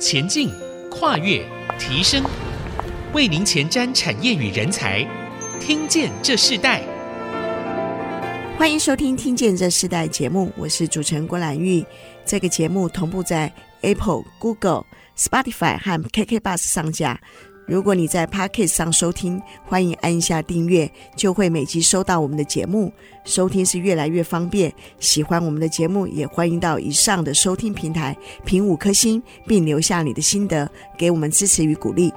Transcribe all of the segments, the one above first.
前进、跨越、提升，为您前瞻产业与人才，听见这世代。欢迎收听《听见这世代》节目，我是主持人郭兰玉。这个节目同步在 Apple、Google、Spotify 和 KKBOX 上架。如果你在 Podcast 上收听，欢迎按一下订阅，就会每集收到我们的节目。收听是越来越方便，喜欢我们的节目也欢迎到以上的收听平台评5颗星，并留下你的心得，给我们支持与鼓励。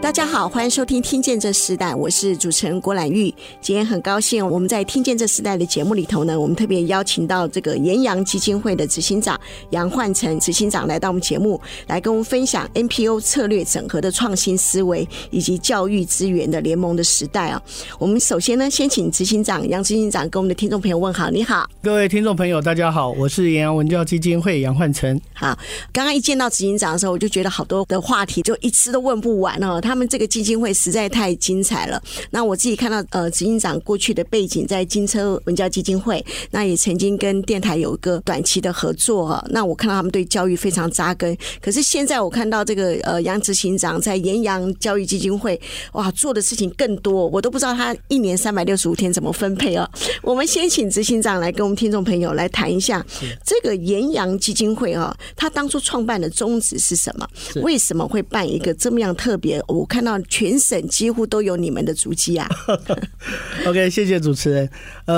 大家好，欢迎收听《听见这时代》，我是主持人郭兰玉。今天很高兴，我们在《听见这时代》的节目里头呢，我们特别邀请到这个研阳基金会的执行长杨焕成执行长来到我们节目，来跟我们分享 NPO 策略整合的创新思维以及教育资源的联盟的时代啊。我们首先呢，先请执行长杨执行长跟我们的听众朋友问好。你好，各位听众朋友，大家好，我是研阳文教基金会杨焕成。好，刚刚一见到执行长的时候，我就觉得好多的话题就一次都问不完哦。他们这个基金会实在太精彩了。那我自己看到执行长过去的背景在金车文教基金会，那也曾经跟电台有一个短期的合作啊。那我看到他们对教育非常扎根。可是现在我看到这个杨执行长在研阳教育基金会，哇，做的事情更多，我都不知道他一年365天怎么分配啊。我们先请执行长来跟我们听众朋友来谈一下这个研阳基金会啊，他当初创办的宗旨是什么？为什么会办一个这么样特别？我看到全省几乎都有你们的足迹啊。OK， 谢谢主持人。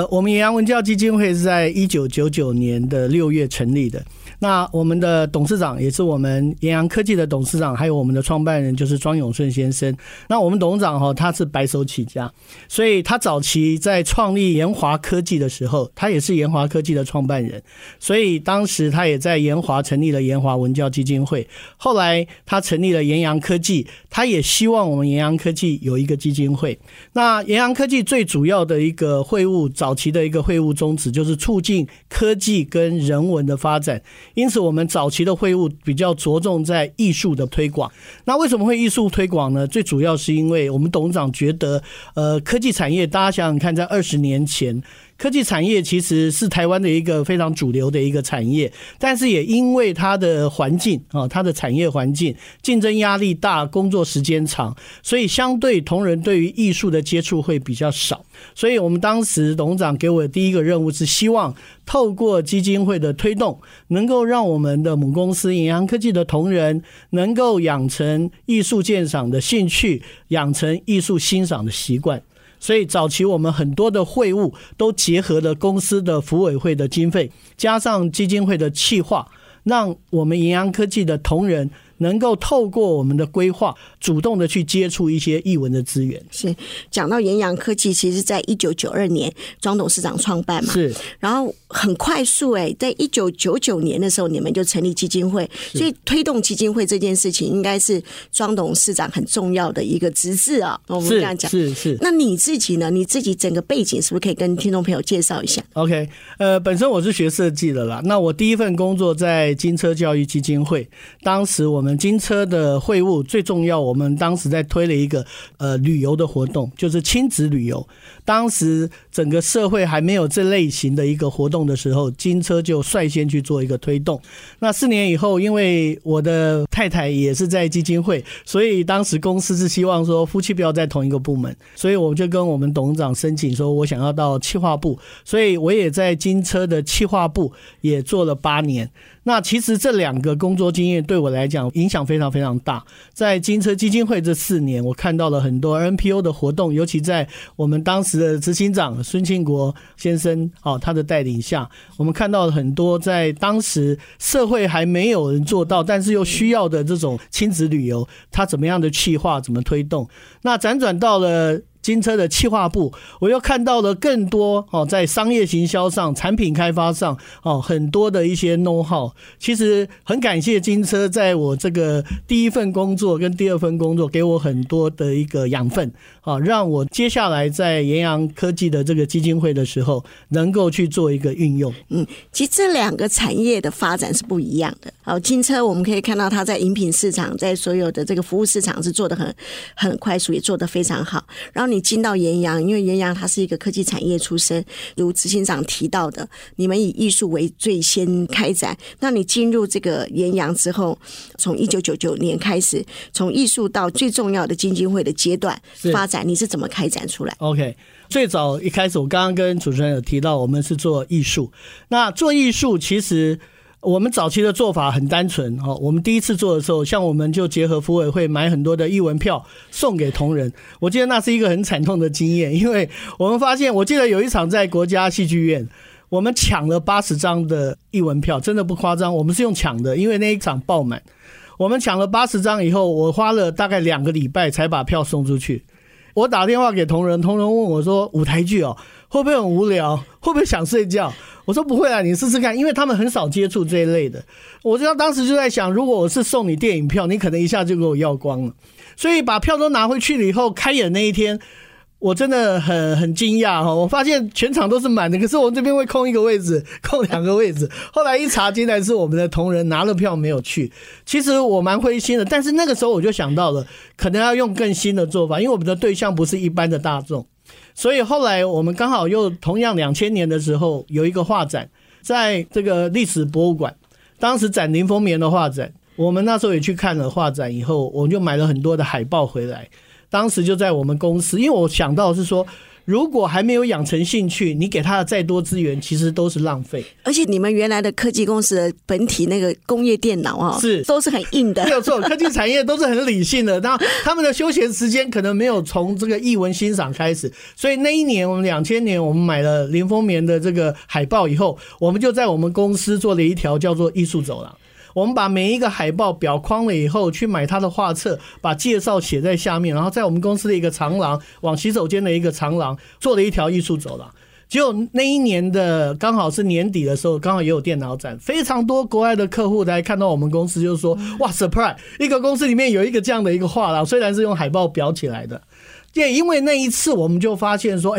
我们研阳文教基金会是在1999年的6月成立的。那我们的董事长也是我们研阳科技的董事长，还有我们的创办人就是庄永顺先生。那我们董事长他是白手起家，所以他早期在创立研华科技的时候，他也是研华科技的创办人，所以当时他也在研华成立了研华文教基金会。后来他成立了研阳科技，他也希望我们研阳科技有一个基金会。那研阳科技最主要的一个会务，早期的一个会务宗旨就是促进科技跟人文的发展，因此我们早期的会务比较着重在艺术的推广。那为什么会艺术推广呢？最主要是因为我们董事长觉得科技产业，大家想想看，在20年前科技产业其实是台湾的一个非常主流的一个产业，但是也因为它的环境，它的产业环境竞争压力大，工作时间长，所以相对同仁对于艺术的接触会比较少。所以我们当时董事长给我的第一个任务是希望透过基金会的推动，能够让我们的母公司研阳科技的同仁能够养成艺术鉴赏的兴趣，养成艺术欣赏的习惯。所以早期我们很多的会务都结合了公司的福委会的经费，加上基金会的企划，让我们研阳科技的同仁能够透过我们的规划主动的去接触一些艺文的资源。是讲到研阳科技，其实在1992年庄董事长创办嘛，是，然后很快速在1999年的时候你们就成立基金会，所以推动基金会这件事情应该是庄董事长很重要的一个职责啊。我们这样讲，是。那你自己呢？你自己整个背景是不是可以跟听众朋友介绍一下？ OK， 本身我是学设计的啦，那我第一份工作在金车教育基金会，当时我们金车的会务最重要，我们当时在推了一个旅游的活动，就是亲子旅游。当时整个社会还没有这类型的一个活动的时候，金车就率先去做一个推动。那4年以后，因为我的太太也是在基金会，所以当时公司是希望说夫妻不要在同一个部门，所以我们就跟我们董事长申请说我想要到企划部，所以我也在金车的企划部也做了8年。那其实这2个工作经验对我来讲影响非常非常大。在金车基金会这4年，我看到了很多 NPO 的活动，尤其在我们当时的执行长孙庆国先生他的带领下，我们看到了很多在当时社会还没有人做到但是又需要的这种亲子旅游，他怎么样的企划，怎么推动。那辗转到了金车的企划部，我又看到了更多在商业行销上、产品开发上很多的一些 know-how。 其实很感谢金车在我这个第一份工作跟第二份工作给我很多的一个养分，让我接下来在研阳科技的这个基金会的时候能够去做一个运用。其实这2个产业的发展是不一样的，好，轻车我们可以看到它在饮品市场，在所有的这个服务市场是做得很快速，也做得非常好。然后你进到盐阳，因为盐阳它是一个科技产业出身，如执行长提到的，你们以艺术为最先开展。那你进入这个盐阳之后，从1999年开始，从艺术到最重要的基金会的阶段发展，你是怎么开展出来？ OK， 最早一开始我刚刚跟主持人有提到，我们是做艺术。那做艺术其实我们早期的做法很单纯，我们第一次做的时候，像我们就结合福委会买很多的艺文票送给同仁。我记得那是一个很惨痛的经验，因为我们发现，我记得有一场在国家戏剧院，我们抢了80张的艺文票，真的不夸张，我们是用抢的，因为那一场爆满。我们抢了80张以后，我花了大概2个礼拜才把票送出去。我打电话给同仁，同仁问我说，舞台剧哦，会不会很无聊，会不会想睡觉？我说不会啊，你试试看，因为他们很少接触这一类的。我知道当时就在想，如果我是送你电影票，你可能一下就给我要光了。所以把票都拿回去了以后，开演那一天我真的很惊讶哦，我发现全场都是满的，可是我这边会空一个位置，空2个位置。后来一查，竟然是我们的同仁拿了票没有去。其实我蛮灰心的，但是那个时候我就想到了，可能要用更新的做法，因为我们的对象不是一般的大众。所以后来我们刚好又同样2000年的时候有一个画展，在这个历史博物馆，当时展林风眠的画展，我们那时候也去看了画展以后，我们就买了很多的海报回来。当时就在我们公司，因为我想到是说，如果还没有养成兴趣，你给他的再多资源其实都是浪费。而且你们原来的科技公司的本体那个工业电脑啊，是都是很硬的，没有错，科技产业都是很理性的。那他们的休闲时间可能没有从这个艺文欣赏开始，所以那一年我们2000年我们买了林风眠的这个海报以后，我们就在我们公司做了一条叫做艺术走廊。我们把每一个海报裱框了以后，去买他的画册，把介绍写在下面，然后在我们公司的一个长廊，往洗手间的一个长廊做了一条艺术走廊。结果那一年的刚好是年底的时候，刚好也有电脑展，非常多国外的客户来看到我们公司，就是说哇 surprise， 一个公司里面有一个这样的一个画廊，虽然是用海报裱起来的。也因为那一次我们就发现说，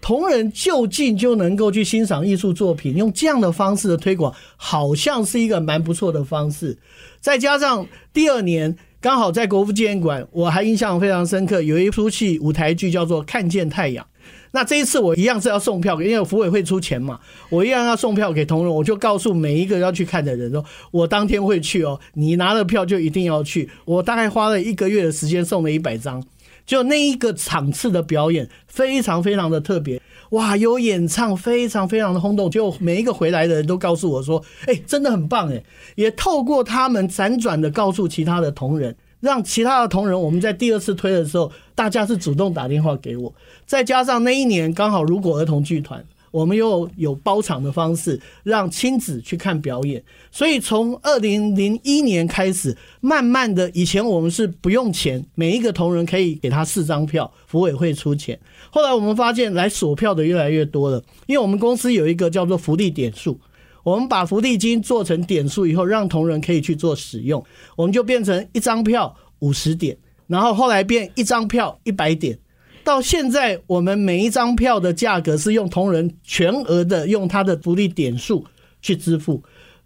同仁就近就能够去欣赏艺术作品，用这样的方式的推广好像是一个蛮不错的方式。再加上第二年刚好在国父纪念馆，我还印象非常深刻，有一出戏舞台剧叫做《看见太阳》。那这一次我一样是要送票，因为福委会出钱嘛，我一样要送票给同仁。我就告诉每一个要去看的人说，我当天会去哦，你拿了票就一定要去。我大概花了1个月的时间送了100张。就那一个场次的表演非常非常的特别，哇，有演唱，非常非常的轰动。就每一个回来的人都告诉我说，真的很棒也透过他们辗转的告诉其他的同仁，让其他的同仁，我们在第二次推的时候，大家是主动打电话给我。再加上那一年刚好如果儿童剧团，我们又有包场的方式让亲子去看表演。所以从2001年开始，慢慢的，以前我们是不用钱，每一个同仁可以给他4张票，福委会出钱。后来我们发现来索票的越来越多了，因为我们公司有一个叫做福利点数，我们把福利金做成点数以后，让同仁可以去做使用，我们就变成1张票50点，然后后来变1张票100点，到现在我们每一张票的价格是用同仁全额的用他的福利点数去支付。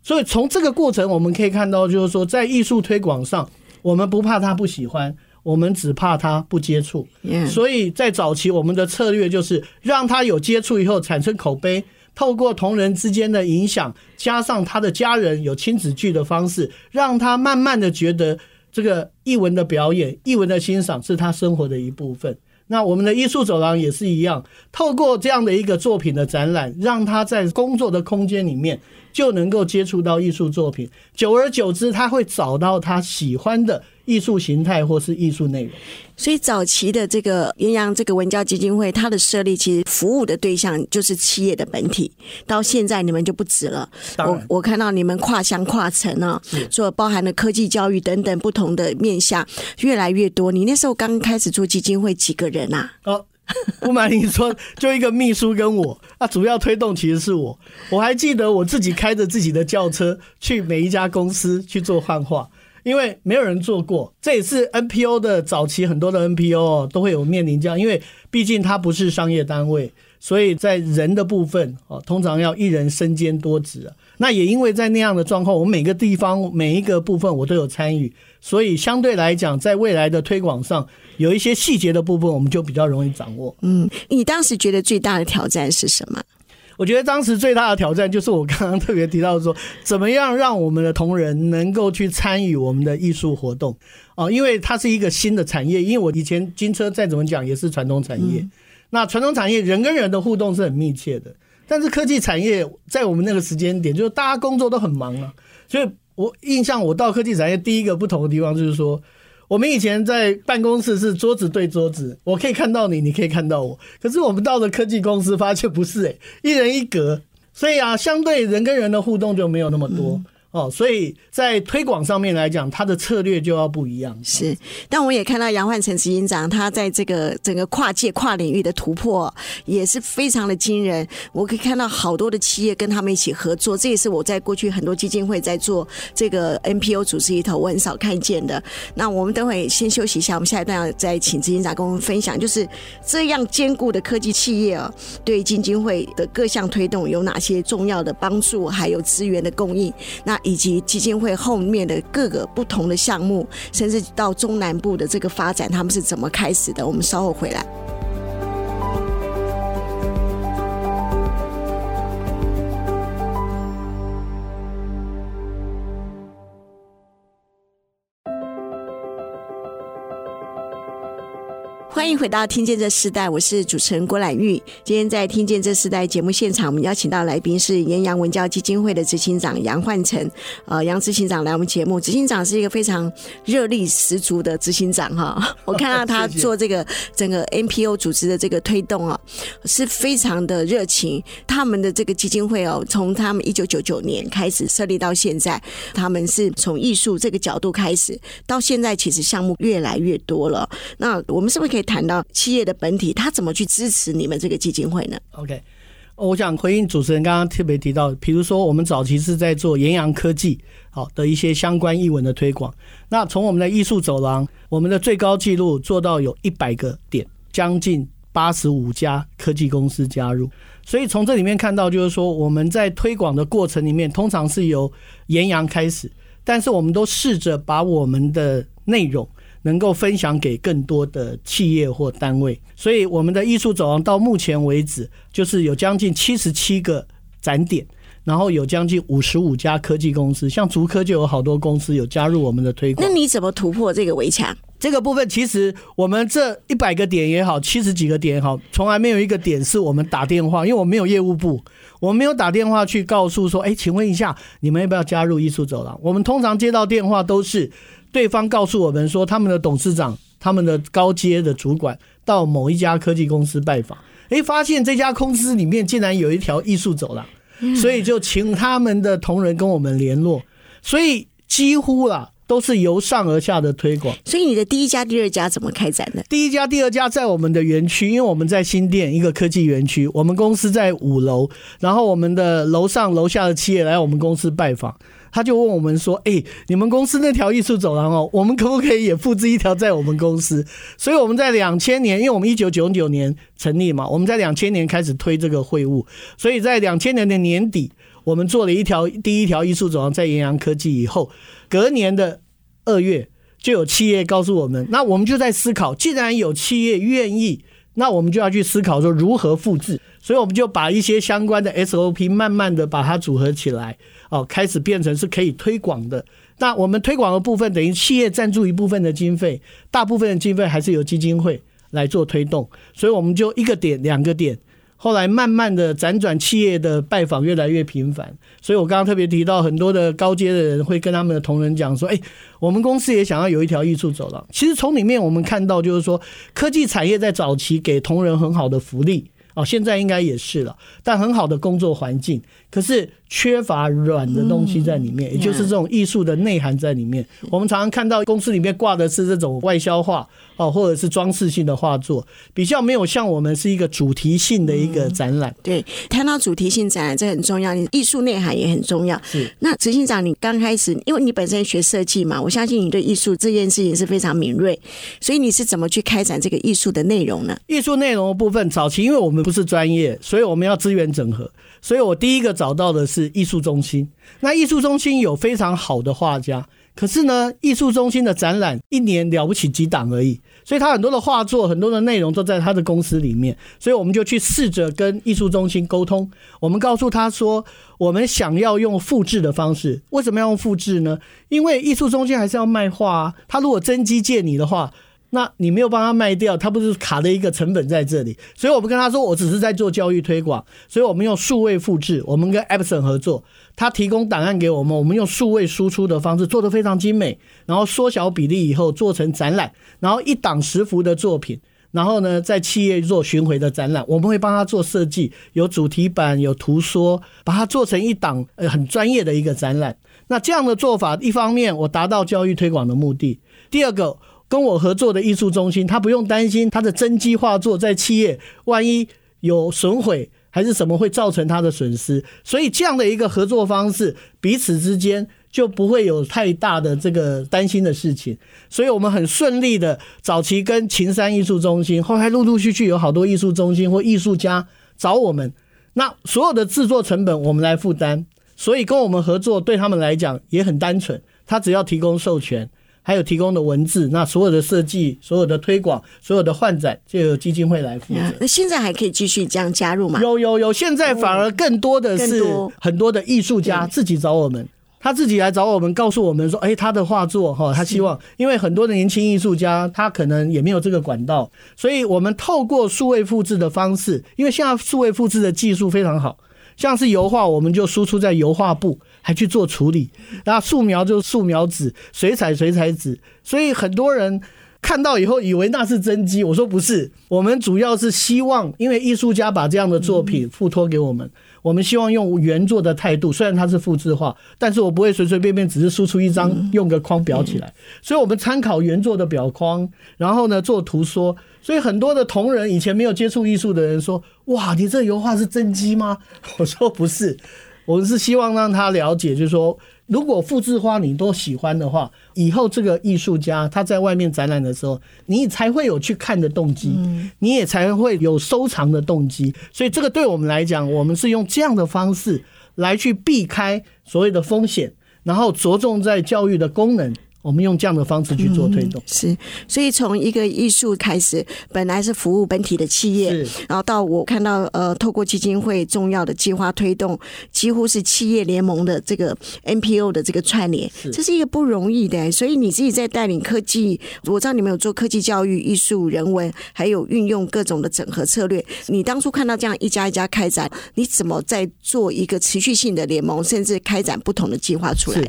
所以从这个过程我们可以看到，就是说在艺术推广上，我们不怕他不喜欢，我们只怕他不接触。所以在早期我们的策略就是让他有接触以后产生口碑，透过同仁之间的影响，加上他的家人有亲子剧的方式，让他慢慢的觉得这个艺文的表演，艺文的欣赏是他生活的一部分。那我们的艺术走廊也是一样，透过这样的一个作品的展览，让他在工作的空间里面就能够接触到艺术作品，久而久之他会找到他喜欢的艺术形态或是艺术内容。所以早期的这个盐阳这个文教基金会，它的设立其实服务的对象就是企业的本体。到现在你们就不止了，我看到你们跨乡跨城啊，所包含了科技教育等等不同的面向越来越多。你那时候刚开始做基金会几个人啊？不瞒你说，就一个秘书跟我，主要推动其实是我。我还记得我自己开着自己的轿车去每一家公司去做汉化，因为没有人做过。这也是 NPO 的早期，很多的 NPO 都会有面临这样，因为毕竟它不是商业单位，所以在人的部分，通常要一人身兼多职。那也因为在那样的状况，我们每个地方每一个部分我都有参与，所以相对来讲在未来的推广上有一些细节的部分我们就比较容易掌握。嗯，你当时觉得最大的挑战是什么？我觉得当时最大的挑战就是我刚刚特别提到说，怎么样让我们的同仁能够去参与我们的艺术活动啊，因为它是一个新的产业，因为我以前金车再怎么讲也是传统产业，那传统产业人跟人的互动是很密切的，但是科技产业在我们那个时间点就是大家工作都很忙了，所以我印象我到科技产业第一个不同的地方就是说，我们以前在办公室是桌子对桌子，我可以看到你，你可以看到我，可是我们到了科技公司发现不是欸，一人一格，所以啊相对人跟人的互动就没有那么多哦，所以在推广上面来讲，它的策略就要不一样。是，但我也看到杨焕成执行长他在这个整个跨界跨领域的突破也是非常的惊人。我可以看到好多的企业跟他们一起合作，这也是我在过去很多基金会在做这个 NPO 组织里头我很少看见的。那我们等会先休息一下，我们下一段要再请执行长跟我们分享，就是这样坚固的科技企业啊，对基金会的各项推动有哪些重要的帮助，还有资源的供应，那以及基金会后面的各个不同的项目，甚至到中南部的这个发展，他们是怎么开始的？我们稍后回来。欢迎回到听见这世代，我是主持人郭兰玉。今天在听见这世代节目现场，我们邀请到来宾是延阳文教基金会的执行长杨焕成，杨执行长来我们节目。执行长是一个非常热力十足的执行长哈，我看到他做这个整个 NPO 组织的这个推动啊，是非常的热情。他们的这个基金会哦，从他们1999年开始设立到现在，他们是从艺术这个角度开始，到现在其实项目越来越多了。那我们是不是可以谈到企业的本体，他怎么去支持你们这个基金会呢？ OK， 我想回应主持人刚刚特别提到，比如说我们早期是在做延阳科技的一些相关艺文的推广，那从我们的艺术走廊，我们的最高纪录做到有100个点，将近85家科技公司加入，所以从这里面看到就是说，我们在推广的过程里面通常是由延阳开始，但是我们都试着把我们的内容能够分享给更多的企业或单位，所以我们的艺术走廊到目前为止就是有将近77个展点，然后有将近55家科技公司，像竹科就有好多公司有加入我们的推广。那你怎么突破这个围墙？这个部分其实我们这100个点也好，70几个点也好，从来没有一个点是我们打电话，因为我没有业务部，我们没有打电话去告诉说，哎，请问一下你们要不要加入艺术走廊？我们通常接到电话都是对方告诉我们说，他们的董事长、他们的高阶的主管到某一家科技公司拜访，发现这家公司里面竟然有一条艺术走廊，所以就请他们的同仁跟我们联络，所以几乎啦都是由上而下的推广。所以你的第一家、第二家怎么开展的？第一家、第二家在我们的园区，因为我们在新店一个科技园区，我们公司在5楼，然后我们的楼上楼下的企业来我们公司拜访，他就问我们说，你们公司那条艺术走廊哦，我们可不可以也复制一条在我们公司？所以我们在2000年，因为我们1999年成立嘛，我们在2000年开始推这个会务，所以在2000年的年底，我们做了第一条艺术走廊在延阳科技以后，隔年的2月就有企业告诉我们，那我们就在思考，既然有企业愿意，那我们就要去思考说如何复制，所以我们就把一些相关的 SOP 慢慢的把它组合起来，开始变成是可以推广的。那我们推广的部分等于企业赞助一部分的经费，大部分的经费还是由基金会来做推动，所以我们就1个点2个点，后来慢慢的辗转企业的拜访越来越频繁，所以我刚刚特别提到很多的高阶的人会跟他们的同仁讲说，我们公司也想要有一条艺术走廊。其实从里面我们看到就是说，科技产业在早期给同仁很好的福利现在应该也是了，但很好的工作环境，可是缺乏软的东西在里面，也就是这种艺术的内涵在里面。我们常常看到公司里面挂的是这种外销画或者是装饰性的画作，比较没有像我们是一个主题性的一个展览。对，谈到主题性展览这很重要，艺术内涵也很重要。是，那执行长你刚开始，因为你本身学设计嘛，我相信你对艺术这件事情是非常敏锐，所以你是怎么去开展这个艺术的内容呢？艺术内容的部分，早期因为我们不是专业，所以我们要资源整合。所以我第一个找到的是艺术中心，那艺术中心有非常好的画家，可是呢艺术中心的展览一年了不起几档而已，所以他很多的画作很多的内容都在他的公司里面，所以我们就去试着跟艺术中心沟通，我们告诉他说我们想要用复制的方式。为什么要用复制呢？因为艺术中心还是要卖画啊，他如果真机借你的话，那你没有帮他卖掉，他不是卡了一个成本在这里。所以我们跟他说我只是在做教育推广，所以我们用数位复制，我们跟 Epson 合作，他提供档案给我们，我们用数位输出的方式做得非常精美，然后缩小比例以后做成展览，然后一档十幅的作品，然后呢在企业做巡回的展览，我们会帮他做设计，有主题版有图说，把它做成一档很专业的一个展览。那这样的做法，一方面我达到教育推广的目的，第二个跟我合作的艺术中心，他不用担心他的真迹画作在企业万一有损毁还是什么会造成他的损失，所以这样的一个合作方式，彼此之间就不会有太大的这个担心的事情。所以我们很顺利的，早期跟秦山艺术中心，后来陆陆续续有好多艺术中心或艺术家找我们，那所有的制作成本我们来负担，所以跟我们合作对他们来讲也很单纯，他只要提供授权还有提供的文字，那所有的设计所有的推广所有的换展就由基金会来负责。那现在还可以继续这样加入吗？有，现在反而更多的是很多的艺术家自己找我们，他自己来找我们告诉我们说他的画作他希望，因为很多的年轻艺术家他可能也没有这个管道，所以我们透过数位复制的方式，因为现在数位复制的技术非常好，像是油画我们就输出在油画布还去做处理，然后素描就素描纸，水彩纸，所以很多人看到以后以为那是真迹，我说不是，我们主要是希望因为艺术家把这样的作品付托给我们，我们希望用原作的态度，虽然它是复制化，但是我不会随随便便只是输出一张用个框裱起来，所以我们参考原作的裱框，然后呢做图说，所以很多的同仁以前没有接触艺术的人说，哇你这油画是真迹吗？我说不是，我们是希望让他了解，就是说如果复制画你都喜欢的话，以后这个艺术家他在外面展览的时候，你才会有去看的动机，你也才会有收藏的动机。所以这个对我们来讲，我们是用这样的方式来去避开所谓的风险，然后着重在教育的功能，我们用这样的方式去做推动。是，所以从一个艺术开始，本来是服务本体的企业，然后到我看到透过基金会重要的计划推动，几乎是企业联盟的这个 NPO 的这个串联，这是一个不容易的。所以你自己在带领科技，我知道你们有做科技教育、艺术、人文，还有运用各种的整合策略。你当初看到这样一家一家开展，你怎么在做一个持续性的联盟，甚至开展不同的计划出来呢？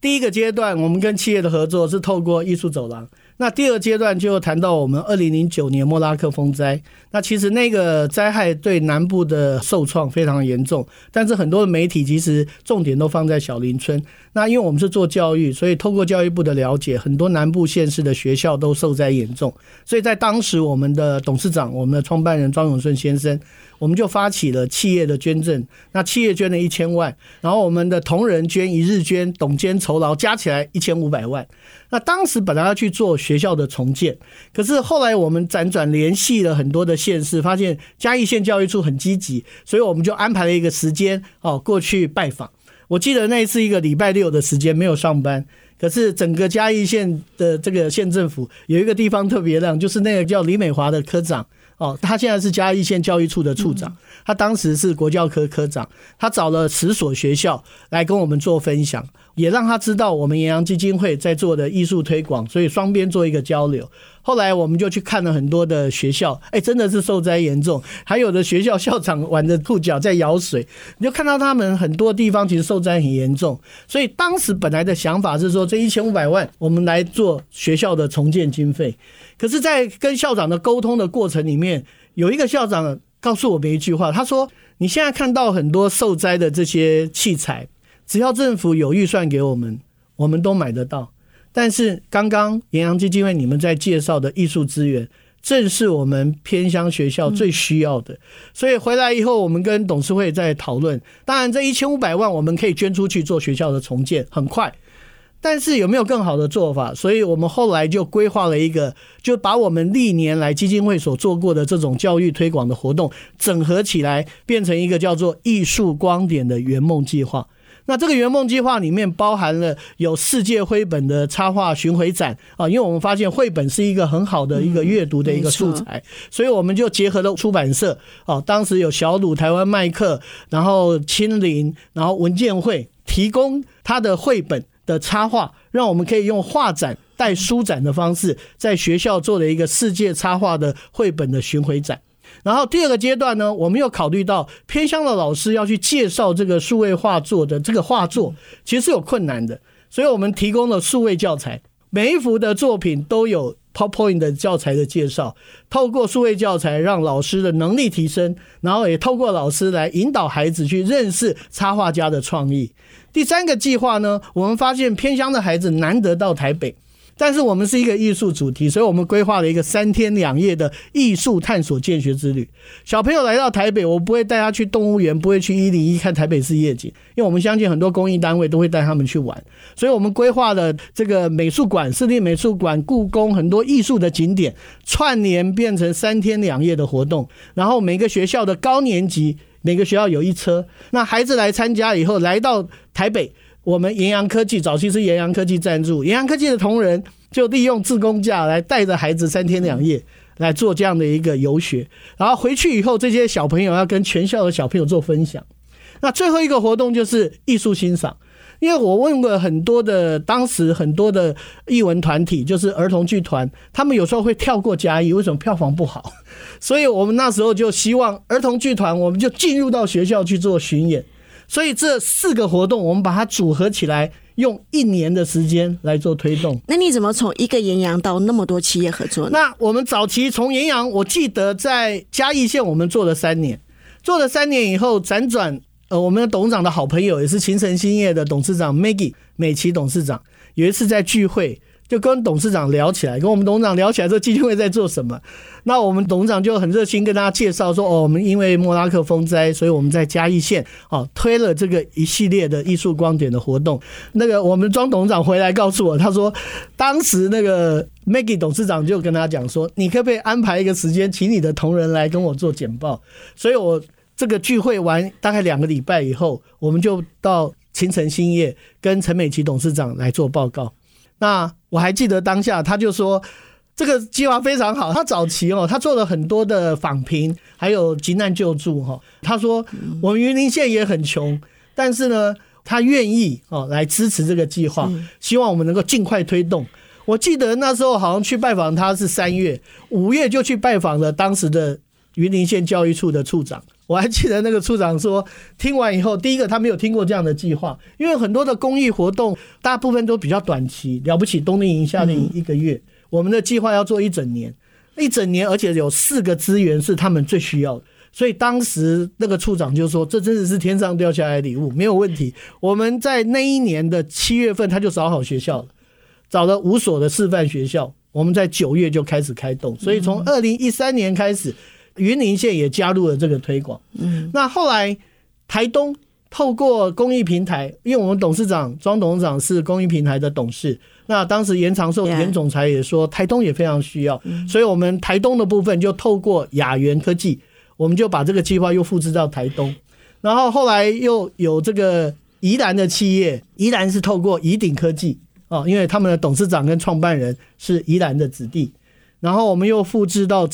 第一个阶段我们跟企业的合作是透过艺术走廊，那第二阶段就谈到我们2009年莫拉克风灾，那其实那个灾害对南部的受创非常严重，但是很多的媒体其实重点都放在小林村，那因为我们是做教育，所以透过教育部的了解，很多南部县市的学校都受灾严重，所以在当时我们的董事长我们的创办人庄永顺先生，我们就发起了企业的捐赠，那企业捐了1000万，然后我们的同仁捐一日捐董监酬劳加起来1500万。那当时本来要去做学校的重建，可是后来我们辗转联系了很多的县市，发现嘉义县教育处很积极，所以我们就安排了一个时间过去拜访。我记得那一次一个礼拜六的时间没有上班，可是整个嘉义县的这个县政府有一个地方特别亮，就是那个叫李美华的科长他现在是嘉义县教育处的处长，他当时是国教科科长，他找了10所学校来跟我们做分享，也让他知道我们延阳基金会在做的艺术推广，所以双边做一个交流。后来我们就去看了很多的学校，真的是受灾严重，还有的学校校长玩着裤脚在舀水，你就看到他们很多地方其实受灾很严重，所以当时本来的想法是说这1500万我们来做学校的重建经费，可是在跟校长的沟通的过程里面，有一个校长告诉我们一句话，他说你现在看到很多受灾的这些器材，只要政府有预算给我们，我们都买得到，但是刚刚延阳基金会你们在介绍的艺术资源正是我们偏乡学校最需要的，所以回来以后我们跟董事会在讨论，当然这1500万我们可以捐出去做学校的重建，很快。但是有没有更好的做法？所以我们后来就规划了一个，就把我们历年来基金会所做过的这种教育推广的活动整合起来，变成一个叫做艺术光点的圆梦计划。那这个圆梦计划里面包含了有世界绘本的插画巡回展啊，因为我们发现绘本是一个很好的一个阅读的一个素材，所以我们就结合了出版社啊，当时有小鲁、台湾麦克，然后青林，然后文建会提供他的绘本的插画，让我们可以用画展带书展的方式，在学校做了一个世界插画的绘本的巡回展。然后第二个阶段呢，我们又考虑到偏乡的老师要去介绍这个数位画作的这个画作其实是有困难的，所以我们提供了数位教材，每一幅的作品都有 PowerPoint 的教材的介绍，透过数位教材让老师的能力提升，然后也透过老师来引导孩子去认识插画家的创意。第三个计划呢，我们发现偏乡的孩子难得到台北，但是我们是一个艺术主题，所以我们规划了一个3天2夜的艺术探索见学之旅。小朋友来到台北，我不会带他去动物园，不会去101看台北市夜景，因为我们相信很多公益单位都会带他们去玩，所以我们规划了这个美术馆、市立美术馆、故宫很多艺术的景点串联，变成3天2夜的活动。然后每个学校的高年级，每个学校有一车，那孩子来参加以后，来到台北，我们炎阳科技早期是炎阳科技赞助，炎阳科技的同仁就利用志工假来带着孩子3天2夜来做这样的一个游学，然后回去以后这些小朋友要跟全校的小朋友做分享。那最后一个活动就是艺术欣赏，因为我问过很多的，当时很多的艺文团体，就是儿童剧团，他们有时候会跳过嘉义，为什么票房不好？所以我们那时候就希望儿童剧团我们就进入到学校去做巡演，所以这4个活动我们把它组合起来，用1年的时间来做推动。那你怎么从一个盐洋到那么多企业合作呢？那我们早期从盐洋，我记得在嘉义县我们做了3年，做了3年以后辗转我们的董事长的好朋友也是勤诚兴业的董事长 Maggie 美琪董事长，有一次在聚会就跟董事长聊起来，跟我们董事长聊起来说基金会在做什么。那我们董事长就很热心跟大家介绍说，哦，我们因为莫拉克风灾，所以我们在嘉义县推了这个一系列的艺术光点的活动。那个我们庄董事长回来告诉我，他说当时那个 Maggie 董事长就跟他讲说，你可不可以安排一个时间请你的同仁来跟我做简报。所以我这个聚会完大概2个礼拜以后，我们就到勤诚兴业跟陈美琪董事长来做报告。那我还记得当下他就说这个计划非常好，他早期他做了很多的访评还有急难救助他说我们云林县也很穷，但是呢他愿意来支持这个计划，希望我们能够尽快推动。我记得那时候好像去拜访他是3月5月就去拜访了当时的云林县教育处的处长。我还记得那个处长说，听完以后，第一个他没有听过这样的计划，因为很多的公益活动大部分都比较短期，了不起冬令营夏令营1个月，我们的计划要做一整年，而且有4个资源是他们最需要的。所以当时那个处长就说，这真的是天上掉下来的礼物，没有问题。我们在那一年的7月份他就找好学校了，找了5所的示范学校，我们在9月就开始开动。所以从2013年开始，云林县也加入了这个推广。那后来台东透过公益平台，因为我们董事长庄董事长是公益平台的董事，那当时严长寿严总裁也说台东也非常需要，所以我们台东的部分就透过雅元科技，我们就把这个计划又复制到台东。然后后来又有这个宜兰的企业，宜兰是透过宜鼎科技因为他们的董事长跟创办人是宜兰的子弟。然后我们又复制到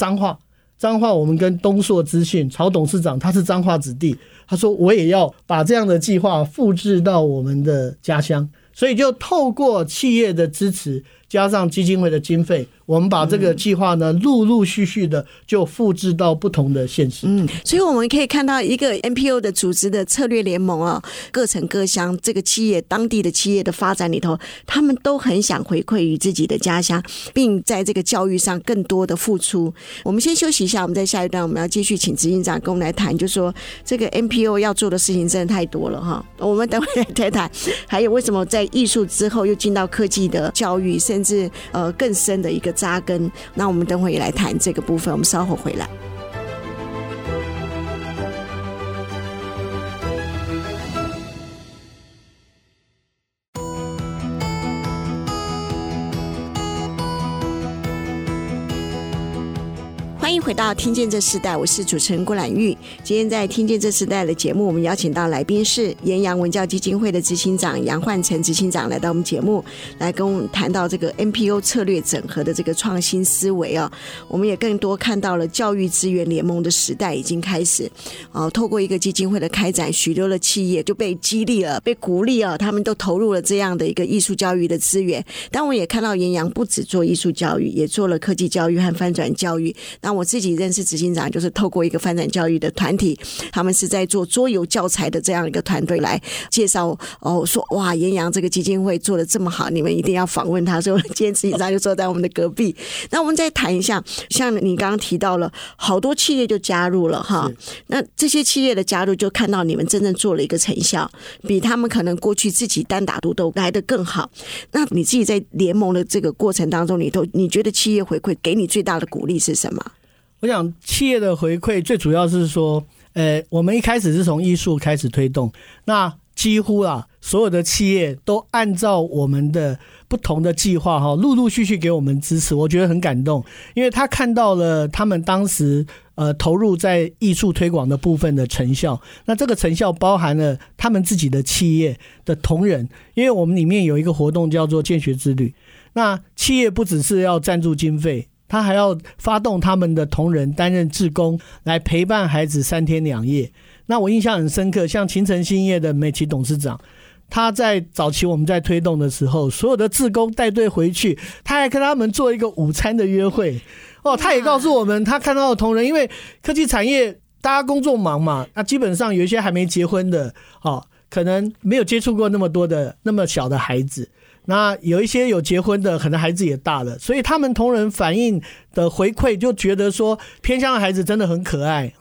彰化，我们跟东硕资讯曹董事长，他是彰化子弟，他说我也要把这样的计划复制到我们的家乡。所以就透过企业的支持加上基金会的经费，我们把这个计划呢陆续的就复制到不同的县市。所以我们可以看到一个 NPO 的组织的策略联盟各城各乡这个企业当地的企业的发展里头，他们都很想回馈于自己的家乡，并在这个教育上更多的付出。我们先休息一下，我们在下一段我们要继续请执行长跟我们来谈，就说这个 NPO 要做的事情真的太多了我们等会来谈，还有为什么在艺术之后又进到科技的教育，甚至更深的一个扎根。那我们等会也来谈这个部分，我们稍后回来。欢迎回到听见这时代，我是主持人郭兰玉。今天在听见这时代的节目，我们邀请到来宾是延阳文教基金会的执行长杨焕成执行长来到我们节目，来跟我们谈到这个 NPO 策略整合的这个创新思维哦。我们也更多看到了教育资源联盟的时代已经开始哦，透过一个基金会的开展，许多的企业就被激励了，被鼓励了，他们都投入了这样的一个艺术教育的资源。但我们也看到延阳不只做艺术教育，也做了科技教育和翻转教育。那我自己认识执行长就是透过一个翻转教育的团体，他们是在做桌游教材的这样一个团队来介绍哦，说哇，延阳这个基金会做得这么好，你们一定要访问他。所以今天执行长就坐在我们的隔壁。那我们再谈一下，像你刚刚提到了好多企业就加入了哈，那这些企业的加入就看到你们真正做了一个成效，比他们可能过去自己单打独斗来得更好。那你自己在联盟的这个过程当中，你觉得企业回馈给你最大的鼓励是什么？我想企业的回馈最主要是说，我们一开始是从艺术开始推动，那几乎所有的企业都按照我们的不同的计划陆陆续续给我们支持，我觉得很感动，因为他看到了他们当时投入在艺术推广的部分的成效。那这个成效包含了他们自己的企业的同仁，因为我们里面有一个活动叫做建学之旅，那企业不只是要赞助经费，他还要发动他们的同仁担任志工来陪伴孩子3天2夜。那我印象很深刻，像勤诚兴业的美琪董事长，他在早期我们在推动的时候，所有的志工带队回去，他还跟他们做一个午餐的约会哦。他也告诉我们他看到的同仁，因为科技产业大家工作忙嘛，那基本上有一些还没结婚的可能没有接触过那么多的那么小的孩子，那有一些有结婚的可能孩子也大了，所以他们同仁反映的回馈就觉得说偏乡的孩子真的很可爱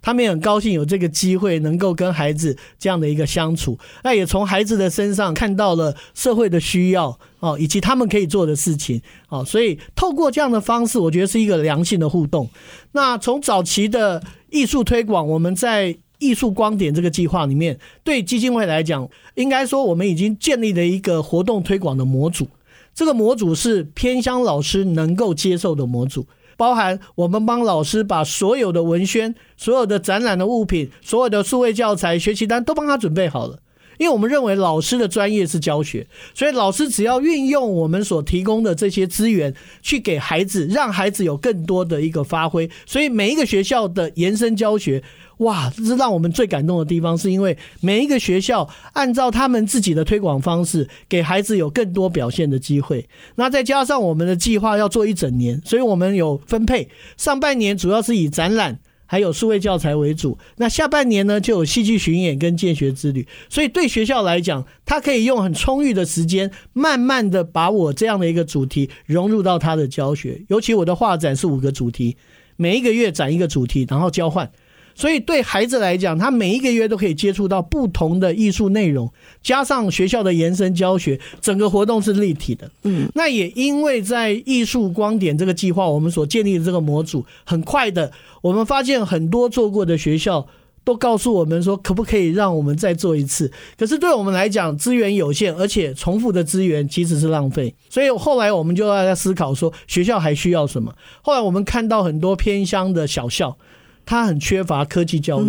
他们也很高兴有这个机会能够跟孩子这样的一个相处，那也从孩子的身上看到了社会的需要以及他们可以做的事情所以透过这样的方式，我觉得是一个良性的互动。那从早期的艺术推广，我们在艺术光点这个计划里面，对基金会来讲，应该说我们已经建立了一个活动推广的模组，这个模组是偏乡老师能够接受的模组，包含我们帮老师把所有的文宣、所有的展览的物品、所有的数位教材、学习单都帮他准备好了，因为我们认为老师的专业是教学，所以老师只要运用我们所提供的这些资源去给孩子，让孩子有更多的一个发挥。所以每一个学校的延伸教学，哇，这是让我们最感动的地方，是因为每一个学校按照他们自己的推广方式，给孩子有更多表现的机会。那再加上我们的计划要做1整年，所以我们有分配，上半年主要是以展览还有数位教材为主，那下半年呢就有戏剧巡演跟建学之旅。所以对学校来讲，他可以用很充裕的时间，慢慢的把我这样的一个主题融入到他的教学。尤其我的画展是5个主题，每一个月展1个主题，然后交换。所以对孩子来讲，他每一个月都可以接触到不同的艺术内容，加上学校的延伸教学，整个活动是立体的那也因为在艺术光点这个计划，我们所建立的这个模组，很快的我们发现很多做过的学校都告诉我们说，可不可以让我们再做一次。可是对我们来讲，资源有限，而且重复的资源其实是浪费，所以后来我们就要思考说学校还需要什么。后来我们看到很多偏乡的小校，他很缺乏科技教育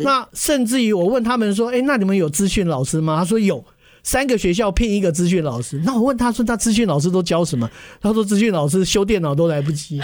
那甚至于我问他们说，那你们有资讯老师吗？他说有，3个学校聘1个资讯老师。那我问他说，那资讯老师都教什么？他说资讯老师修电脑都来不及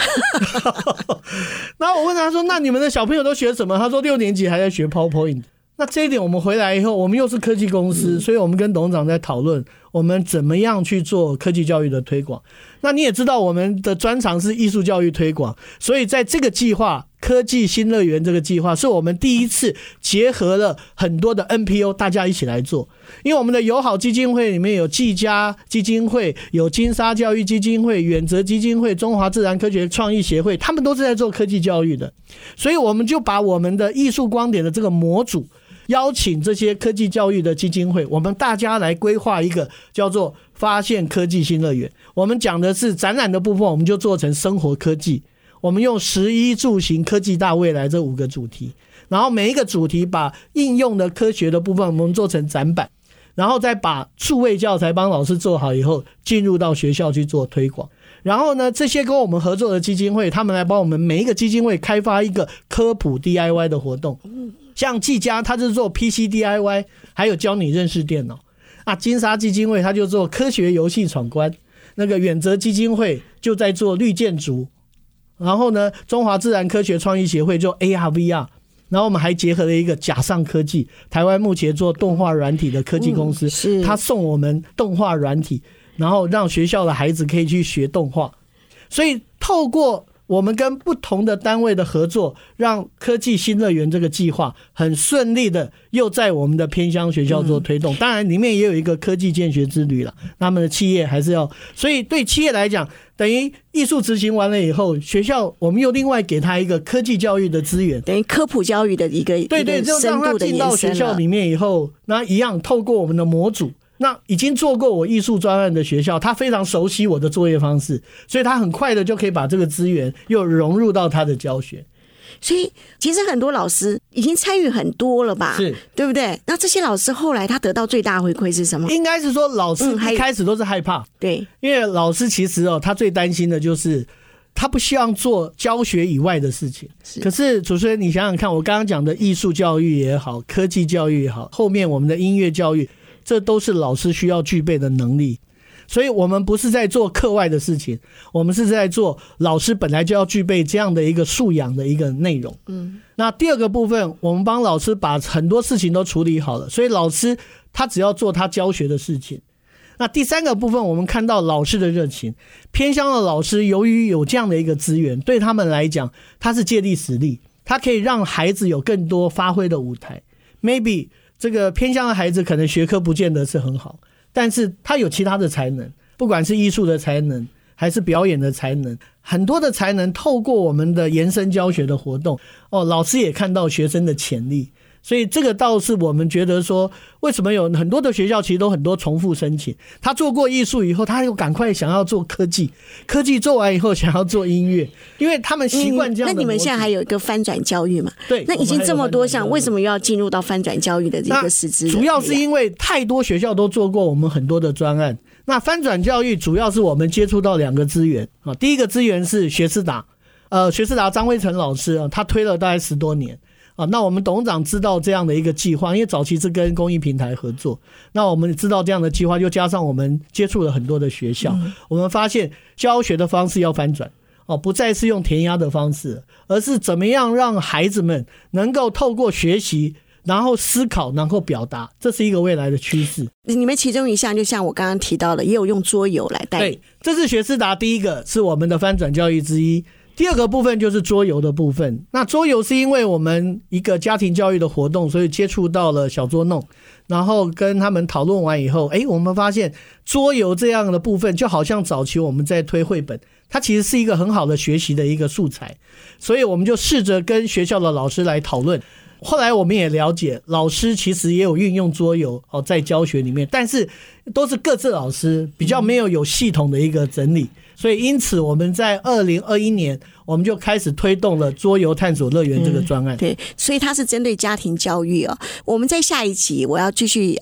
然后我问他说，那你们的小朋友都学什么？他说6年级还在学 PowerPoint。 那这一点我们回来以后，我们又是科技公司所以我们跟董事长在讨论我们怎么样去做科技教育的推广。那你也知道我们的专长是艺术教育推广，所以在这个计划科技新乐园这个计划，是我们第一次结合了很多的 NPO 大家一起来做。因为我们的友好基金会里面有技嘉基金会、有金沙教育基金会、远哲基金会、中华自然科学创意协会，他们都是在做科技教育的。所以我们就把我们的艺术光点的这个模组，邀请这些科技教育的基金会，我们大家来规划一个叫做发现科技新乐园。我们讲的是展览的部分，我们就做成生活科技，我们用食衣住行科技大未来这5个主题，然后每一个主题把应用的科学的部分我们做成展板，然后再把数位教材帮老师做好以后进入到学校去做推广。然后呢，这些跟我们合作的基金会，他们来帮我们每一个基金会开发一个科普 DIY 的活动。像技嘉他就做 PC DIY， 还有教你认识电脑啊。金沙基金会他就做科学游戏闯关，那个远泽基金会就在做绿建筑，然后呢，中华自然科学创意协会就 ARVR， 然后我们还结合了一个甲上科技，台湾目前做动画软体的科技公司，他送我们动画软体，然后让学校的孩子可以去学动画。所以透过我们跟不同的单位的合作，让科技新乐园这个计划很顺利的又在我们的偏乡学校做推动。当然里面也有一个科技建学之旅了，他们的企业还是要，所以对企业来讲，等于艺术执行完了以后，学校我们又另外给他一个科技教育的资源，等于科普教育的一个深度的延伸了。对对，就让他进到学校里面以后，那一样透过我们的模组，那已经做过我艺术专案的学校，他非常熟悉我的作业方式，所以他很快的就可以把这个资源又融入到他的教学。所以其实很多老师已经参与很多了吧，是，对不对？那这些老师后来他得到最大回馈是什么？应该是说老师一开始都是害怕，对，因为老师其实他最担心的就是他不希望做教学以外的事情。可是主持人你想想看，我刚刚讲的艺术教育也好，科技教育也好，后面我们的音乐教育，这都是老师需要具备的能力。所以我们不是在做课外的事情，我们是在做老师本来就要具备这样的一个素养的一个内容。那第二个部分，我们帮老师把很多事情都处理好了，所以老师他只要做他教学的事情。那第三个部分，我们看到老师的热情，偏乡的老师由于有这样的一个资源，对他们来讲他是借力使力，他可以让孩子有更多发挥的舞台。 maybe这个偏向的孩子可能学科不见得是很好，但是他有其他的才能，不管是艺术的才能还是表演的才能，很多的才能透过我们的延伸教学的活动，老师也看到学生的潜力。所以这个倒是我们觉得说，为什么有很多的学校其实都很多重复申请，他做过艺术以后他又赶快想要做科技，科技做完以后想要做音乐，因为他们习惯这样的。那你们现在还有一个翻转教育嘛？对，那已经这么多项，为什么又要进入到翻转教育的一个实质？主要是因为太多学校都做过我们很多的专案。那翻转教育主要是我们接触到两个资源，第一个资源是学思达，学思达张威成老师他推了大概10多年啊，那我们董事长知道这样的一个计划，因为早期是跟公益平台合作，那我们知道这样的计划，就加上我们接触了很多的学校，我们发现教学的方式要翻转，不再是用填鸭的方式，而是怎么样让孩子们能够透过学习然后思考然后表达，这是一个未来的趋势。你们其中一项就像我刚刚提到的，也有用桌游来带。对，这是学思达第一个是我们的翻转教育之一。第二个部分就是桌游的部分。那桌游是因为我们一个家庭教育的活动，所以接触到了小桌弄，然后跟他们讨论完以后，我们发现桌游这样的部分就好像早期我们在推绘本，它其实是一个很好的学习的一个素材，所以我们就试着跟学校的老师来讨论。后来我们也了解老师其实也有运用桌游在教学里面，但是都是各自老师，比较没有系统的一个整理。所以因此我们在2021年我们就开始推动了桌游探索乐园这个专案。对，所以它是针对家庭教育哦。我们在下一集我要继续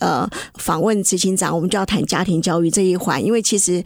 访问执行长，我们就要谈家庭教育这一环，因为其实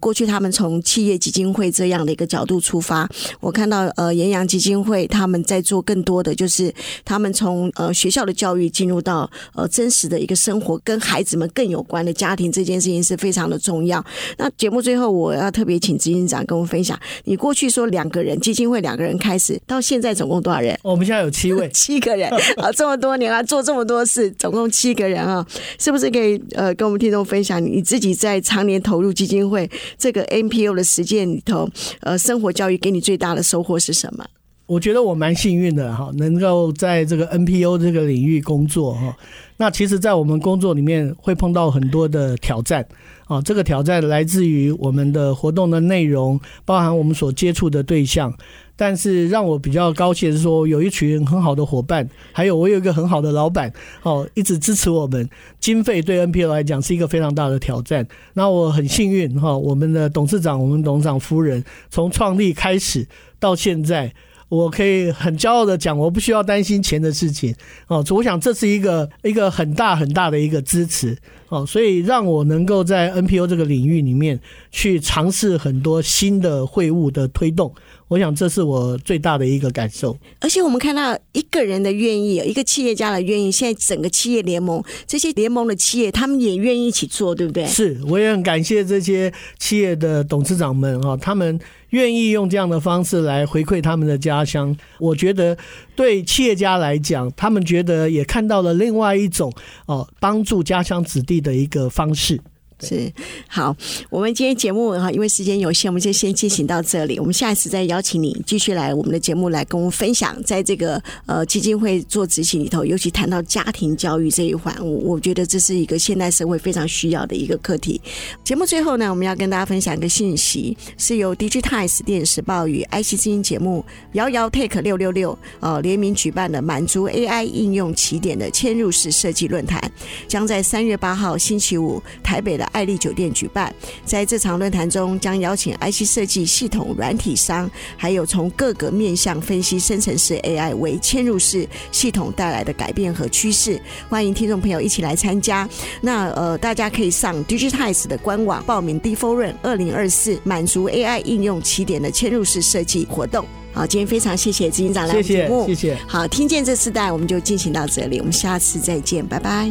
过去他们从企业基金会这样的一个角度出发，我看到延阳基金会他们在做更多的，就是他们从学校的教育进入到真实的一个生活，跟孩子们更有关的家庭这件事情是非常的重要。那节目最后我要特别请执行长跟我们分享，你过去说2个人基金会2个人开始，到现在总共多少人？我们现在有7位7个人啊，这么多年啊，做这么多事，总共7个人啊，是不是可以跟我们听众分享你自己在常年投入基金会这个 NPO 的实践里头，生活教育给你最大的收获是什么？我觉得我蛮幸运的哈，能够在这个 NPO 这个领域工作哈。那其实在我们工作里面会碰到很多的挑战啊，这个挑战来自于我们的活动的内容，包含我们所接触的对象。但是让我比较高兴的是说，有一群很好的伙伴，还有我有一个很好的老板一直支持我们。经费对 NPO 来讲是一个非常大的挑战，那我很幸运我们的董事长，我们董事长夫人从创立开始到现在我可以很骄傲的讲，我不需要担心钱的事情哦。我想这是一个很大的一个支持哦，所以让我能够在 NPO 这个领域里面去尝试很多新的会务的推动，我想这是我最大的一个感受。而且我们看到一个人的愿意，一个企业家的愿意，现在整个企业联盟，这些联盟的企业他们也愿意一起做，对不对？是，我也很感谢这些企业的董事长们哦，他们愿意用这样的方式来回馈他们的家乡。我觉得对企业家来讲，他们觉得也看到了另外一种哦，帮助家乡子弟的一个方式。是，好，我们今天节目因为时间有限，我们就先进行到这里。我们下一次再邀请你继续来我们的节目来跟我们分享，在这个基金会做执行里头，尤其谈到家庭教育这一环，我觉得这是一个现代社会非常需要的一个课题。节目最后呢，我们要跟大家分享一个信息，是由 Digitize 电视报与 IC 之音节目遥遥 Take 666联名举办的满足 AI 应用起点的嵌入式设计论坛，将在3月8号星期五台北的爱丽酒店举办。在这场论坛中，将邀请 IC 设计系统软体商，还有从各个面向分析生成式 AI 为嵌入式系统带来的改变和趋势，欢迎听众朋友一起来参加。那大家可以上 Digitize 的官网报名 D Forum 2024满足 AI 应用起点的嵌入式设计活动。好，今天非常谢谢执行长来我们节目，谢谢。好，听见这次代我们就进行到这里，我们下次再见，拜拜。